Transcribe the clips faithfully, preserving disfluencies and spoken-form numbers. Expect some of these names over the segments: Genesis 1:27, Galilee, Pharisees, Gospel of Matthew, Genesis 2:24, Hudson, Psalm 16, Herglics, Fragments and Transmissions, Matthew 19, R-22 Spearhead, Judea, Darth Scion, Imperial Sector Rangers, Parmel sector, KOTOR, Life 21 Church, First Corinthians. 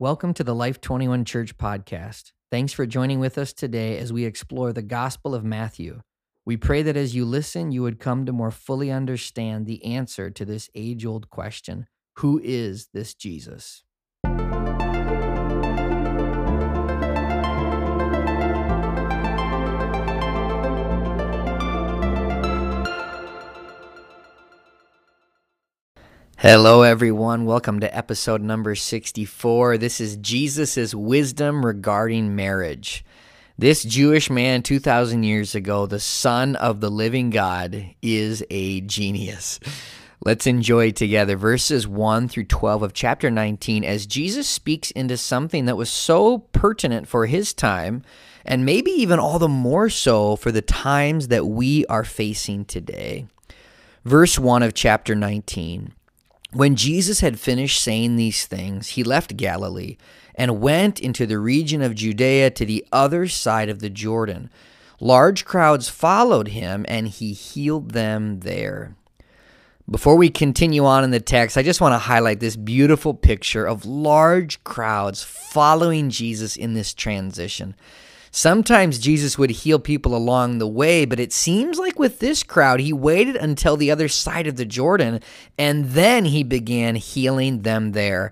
Welcome to the Life twenty-one Church podcast. Thanks for joining with us today as we explore the Gospel of Matthew. We pray that as you listen, you would come to more fully understand the answer to this age-old question, who is this Jesus? Hello, everyone. Welcome to episode number sixty-four. This is Jesus' wisdom regarding marriage. This Jewish man two thousand years ago, the son of the living God, is a genius. Let's enjoy together verses one through twelve of chapter nineteen as Jesus speaks into something that was so pertinent for his time and maybe even all the more so for the times that we are facing today. Verse one of chapter nineteen. When Jesus had finished saying these things, he left Galilee and went into the region of Judea to the other side of the Jordan. Large crowds followed him, and he healed them there. Before we continue on in the text, I just want to highlight this beautiful picture of large crowds following Jesus in this transition. Sometimes Jesus would heal people along the way, but it seems like with this crowd, he waited until the other side of the Jordan, and then he began healing them there.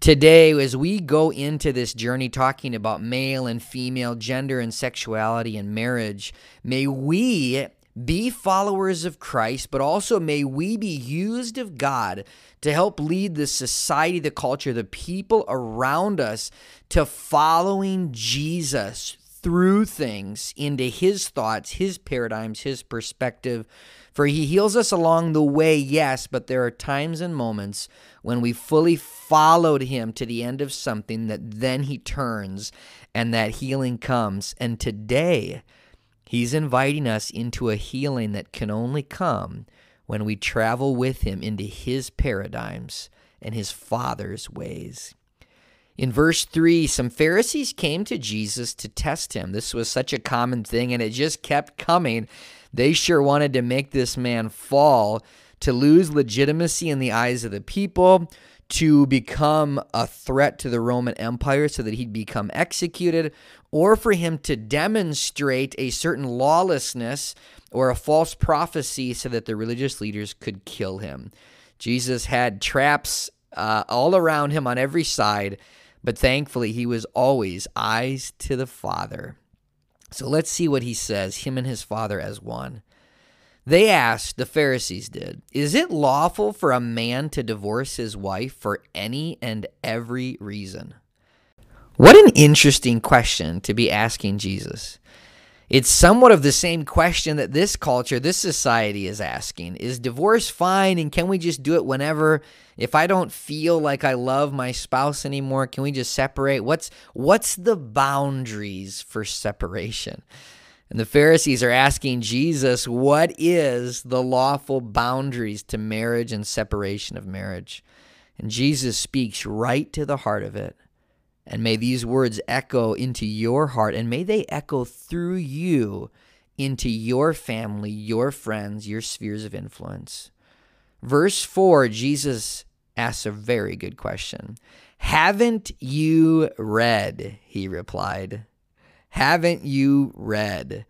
Today, as we go into this journey talking about male and female, gender and sexuality and marriage, may we be followers of Christ, but also may we be used of God to help lead the society, the culture, the people around us to following Jesus through things into his thoughts, his paradigms, his perspective. For he heals us along the way, yes, but there are times and moments when we fully followed him to the end of something that then he turns and that healing comes. And today, he's inviting us into a healing that can only come when we travel with him into his paradigms and his Father's ways. In verse three, some Pharisees came to Jesus to test him. This was such a common thing, and it just kept coming. They sure wanted to make this man fall, to lose legitimacy in the eyes of the people, to become a threat to the Roman Empire so that he'd become executed, or for him to demonstrate a certain lawlessness or a false prophecy so that the religious leaders could kill him. Jesus had traps uh, all around him on every side, but thankfully, he was always eyes to the Father. So let's see what he says, him and his Father as one. They asked, the Pharisees did, is it lawful for a man to divorce his wife for any and every reason? What an interesting question to be asking Jesus. It's somewhat of the same question that this culture, this society is asking. Is divorce fine, and can we just do it whenever? If I don't feel like I love my spouse anymore, can we just separate? What's what's the boundaries for separation? And the Pharisees are asking Jesus, what is the lawful boundaries to marriage and separation of marriage? And Jesus speaks right to the heart of it. And may these words echo into your heart, and may they echo through you into your family, your friends, your spheres of influence. Verse four, Jesus asks a very good question. Haven't you read, he replied. Haven't you read?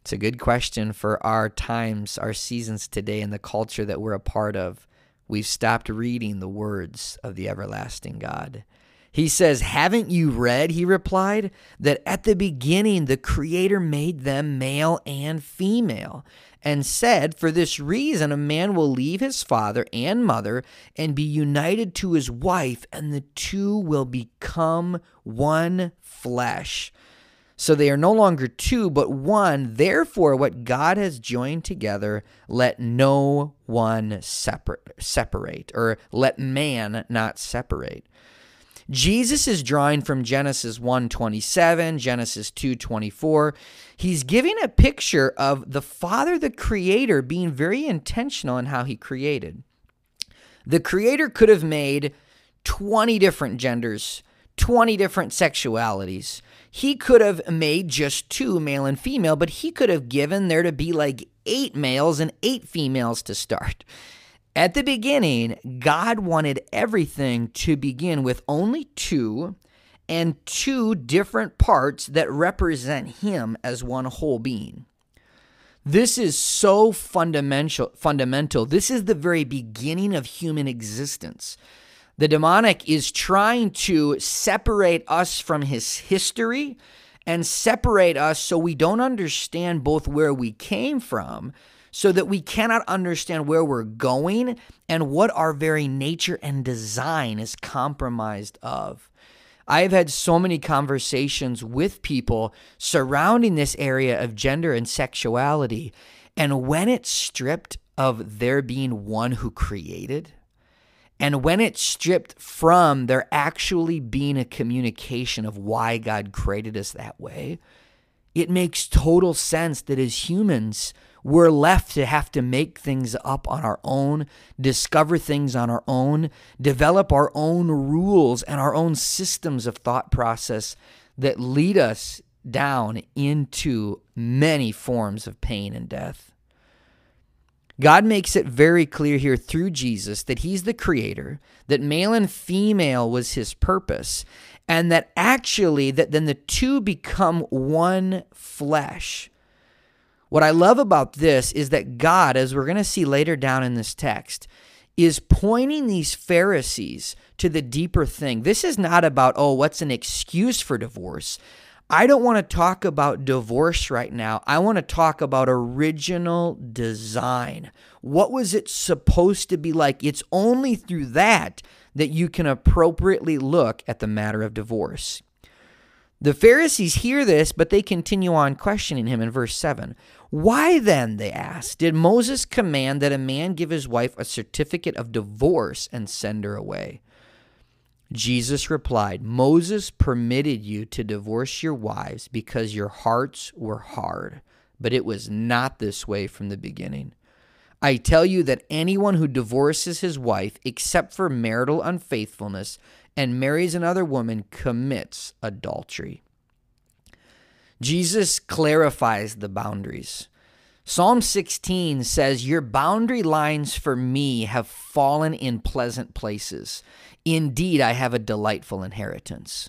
It's a good question for our times, our seasons today, and the culture that we're a part of. We've stopped reading the words of the everlasting God. He says, haven't you read, he replied, that at the beginning the Creator made them male and female, and said, for this reason a man will leave his father and mother and be united to his wife, and the two will become one flesh. So they are no longer two, but one. Therefore, what God has joined together, let no one separate, separate, or let man not separate. Jesus is drawing from Genesis one twenty-seven, Genesis two twenty-four. He's giving a picture of the Father, the Creator, being very intentional in how he created. The Creator could have made twenty different genders, twenty different sexualities. He could have made just two, male and female, but he could have given there to be like eight males and eight females to start. At the beginning, God wanted everything to begin with only two, and two different parts that represent Him as one whole being. This is so fundamental. Fundamental. This is the very beginning of human existence. The demonic is trying to separate us from his history and separate us so we don't understand both where we came from, so that we cannot understand where we're going and what our very nature and design is compromised of. I've had so many conversations with people surrounding this area of gender and sexuality, and when it's stripped of there being one who created, and when it's stripped from there actually being a communication of why God created us that way, it makes total sense that as humans, we're left to have to make things up on our own, discover things on our own, develop our own rules and our own systems of thought process that lead us down into many forms of pain and death. God makes it very clear here through Jesus that he's the creator, that male and female was his purpose, and that actually that then the two become one flesh. What I love about this is that God, as we're going to see later down in this text, is pointing these Pharisees to the deeper thing. This is not about, oh, what's an excuse for divorce? I don't want to talk about divorce right now. I want to talk about original design. What was it supposed to be like? It's only through that that you can appropriately look at the matter of divorce. The Pharisees hear this, but they continue on questioning him in verse seven. Why then, they asked, did Moses command that a man give his wife a certificate of divorce and send her away? Jesus replied, Moses permitted you to divorce your wives because your hearts were hard, but it was not this way from the beginning. I tell you that anyone who divorces his wife, except for marital unfaithfulness, and marries another woman commits adultery. Jesus clarifies the boundaries. Psalm sixteen says, your boundary lines for me have fallen in pleasant places. Indeed, I have a delightful inheritance.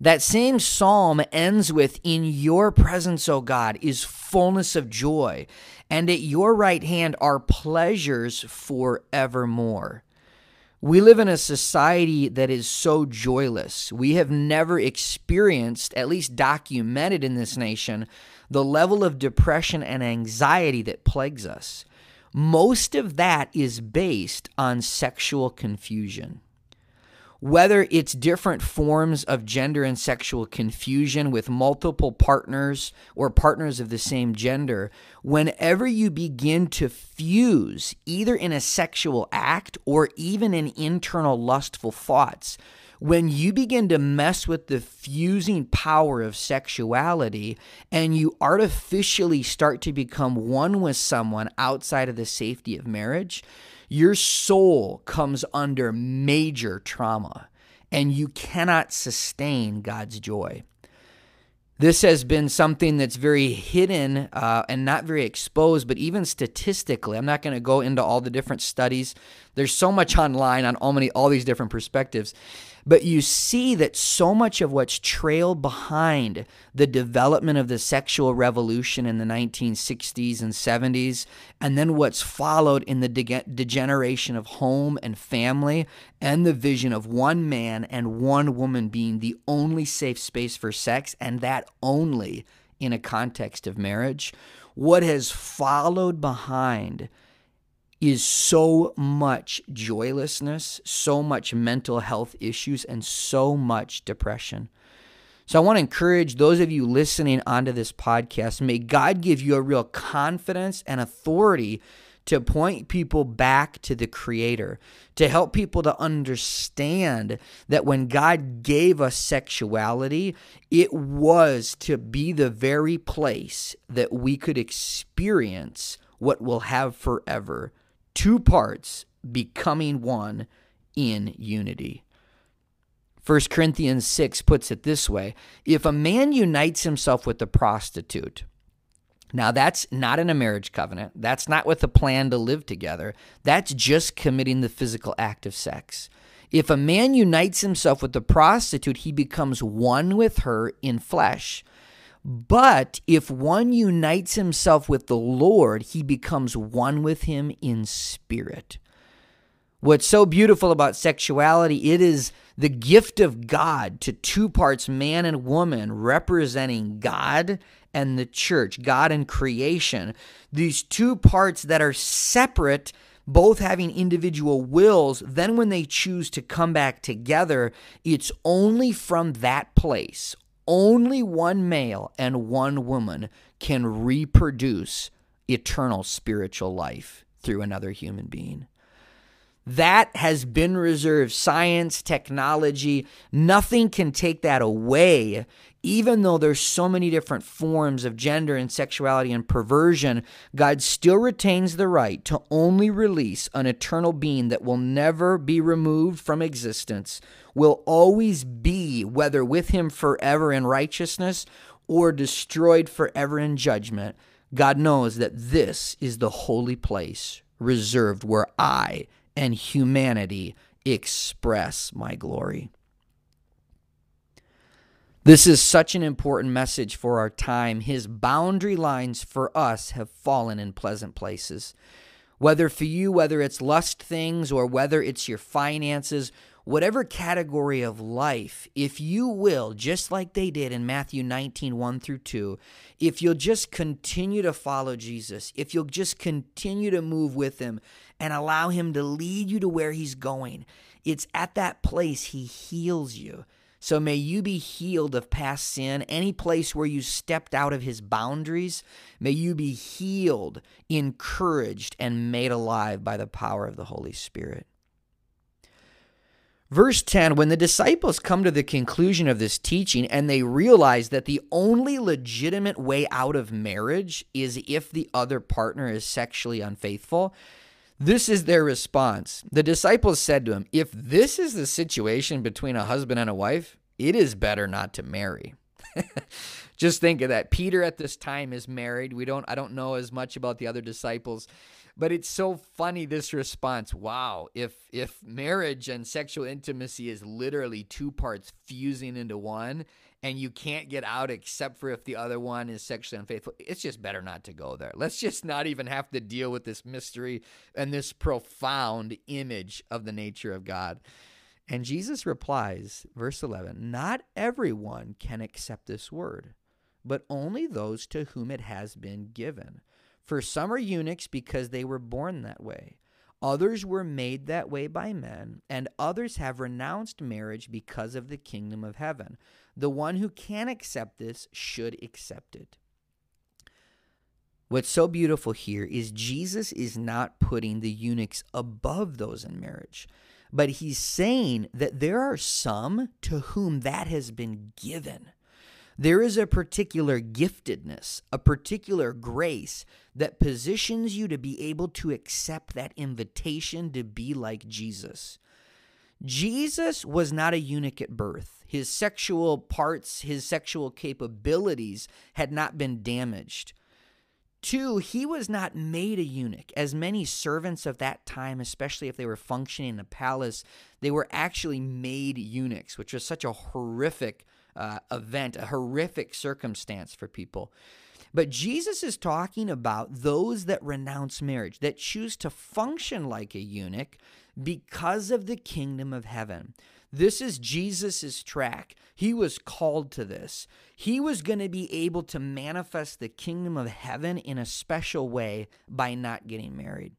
That same psalm ends with, in your presence, O God, is fullness of joy, and at your right hand are pleasures forevermore. We live in a society that is so joyless. We have never experienced, at least documented in this nation, the level of depression and anxiety that plagues us. Most of that is based on sexual confusion. Whether it's different forms of gender and sexual confusion with multiple partners or partners of the same gender, whenever you begin to fuse either in a sexual act or even in internal lustful thoughts, when you begin to mess with the fusing power of sexuality and you artificially start to become one with someone outside of the safety of marriage, your soul comes under major trauma, and you cannot sustain God's joy. This has been something that's very hidden uh, and not very exposed, but even statistically, I'm not going to go into all the different studies. There's so much online on all, many, all these different perspectives, but you see that so much of what's trailed behind the development of the sexual revolution in the nineteen sixties and seventies, and then what's followed in the de- degeneration of home and family and the vision of one man and one woman being the only safe space for sex, and that only in a context of marriage, what has followed behind is so much joylessness, so much mental health issues, and so much depression. So I want to encourage those of you listening onto this podcast, may God give you a real confidence and authority to point people back to the Creator, to help people to understand that when God gave us sexuality, it was to be the very place that we could experience what we'll have forever, two parts becoming one in unity. First Corinthians six puts it this way, if a man unites himself with a prostitute, Now, that's not in a marriage covenant. That's not with a plan to live together. That's just committing the physical act of sex. If a man unites himself with a prostitute, he becomes one with her in flesh. But if one unites himself with the Lord, he becomes one with him in spirit. What's so beautiful about sexuality, it is the gift of God to two parts, man and woman, representing God and the church, God and creation. These two parts that are separate, both having individual wills, then when they choose to come back together, it's only from that place. Only one male and one woman can reproduce eternal spiritual life through another human being. That has been reserved. Science, technology, nothing can take that away, even though there's so many different forms of gender and sexuality and perversion. God still retains the right to only release an eternal being that will never be removed from existence, will always be, whether with him forever in righteousness or destroyed forever in judgment. God knows that this is the holy place reserved where I and humanity express my glory. This is such an important message for our time. His boundary lines for us have fallen in pleasant places. Whether for you, whether it's lust things or whether it's your finances, whatever category of life, if you will, just like they did in Matthew nineteen, one through two, if you'll just continue to follow Jesus, if you'll just continue to move with him and allow him to lead you to where he's going, it's at that place he heals you. So may you be healed of past sin, any place where you stepped out of his boundaries. May you be healed, encouraged, and made alive by the power of the Holy Spirit. Verse ten, when the disciples come to the conclusion of this teaching and they realize that the only legitimate way out of marriage is if the other partner is sexually unfaithful, this is their response. The disciples said to him, "If this is the situation between a husband and a wife, it is better not to marry." Just think of that. Peter at this time is married. We don't, I don't know as much about the other disciples, but it's so funny, this response. Wow, if if marriage and sexual intimacy is literally two parts fusing into one, and you can't get out except for if the other one is sexually unfaithful, it's just better not to go there. Let's just not even have to deal with this mystery and this profound image of the nature of God. And Jesus replies, verse eleven, "Not everyone can accept this word, but only those to whom it has been given. For some are eunuchs because they were born that way. Others were made that way by men, and others have renounced marriage because of the kingdom of heaven. The one who can accept this should accept it." What's so beautiful here is Jesus is not putting the eunuchs above those in marriage, but he's saying that there are some to whom that has been given. There is a particular giftedness, a particular grace that positions you to be able to accept that invitation to be like Jesus. Jesus was not a eunuch at birth. His sexual parts, his sexual capabilities had not been damaged. Two, he was not made a eunuch. As many servants of that time, especially if they were functioning in a palace, they were actually made eunuchs, which was such a horrific uh, event, a horrific circumstance for people. But Jesus is talking about those that renounce marriage, that choose to function like a eunuch because of the kingdom of heaven. This is Jesus's track. He was called to this. He was going to be able to manifest the kingdom of heaven in a special way by not getting married.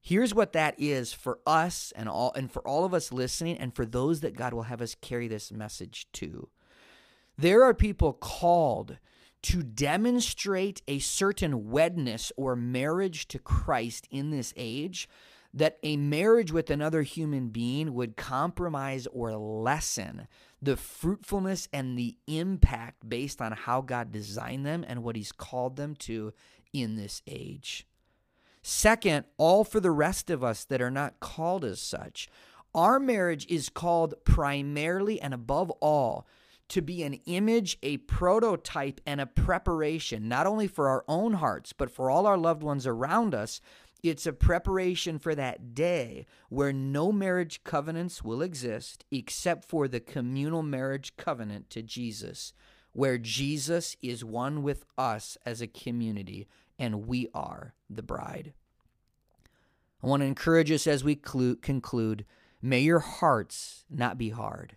Here's what that is for us and all, and for all of us listening, and for those that God will have us carry this message to. There are people called to demonstrate a certain wedness or marriage to Christ in this age, that a marriage with another human being would compromise or lessen the fruitfulness and the impact based on how God designed them and what he's called them to in this age. Second, all for the rest of us that are not called as such, our marriage is called primarily and above all to be an image, a prototype, and a preparation, not only for our own hearts, but for all our loved ones around us. It's a preparation for that day where no marriage covenants will exist except for the communal marriage covenant to Jesus, where Jesus is one with us as a community, and we are the bride. I want to encourage us as we conclude, may your hearts not be hard.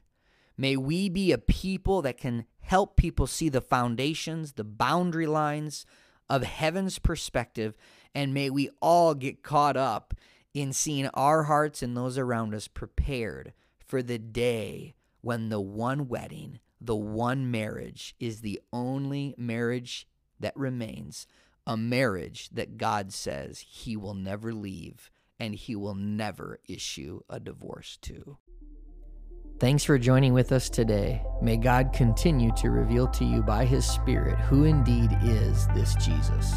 May we be a people that can help people see the foundations, the boundary lines of heaven's perspective, and may we all get caught up in seeing our hearts and those around us prepared for the day when the one wedding, the one marriage is the only marriage that remains, a marriage that God says he will never leave and he will never issue a divorce to. Thanks for joining with us today. May God continue to reveal to you by his Spirit who indeed is this Jesus.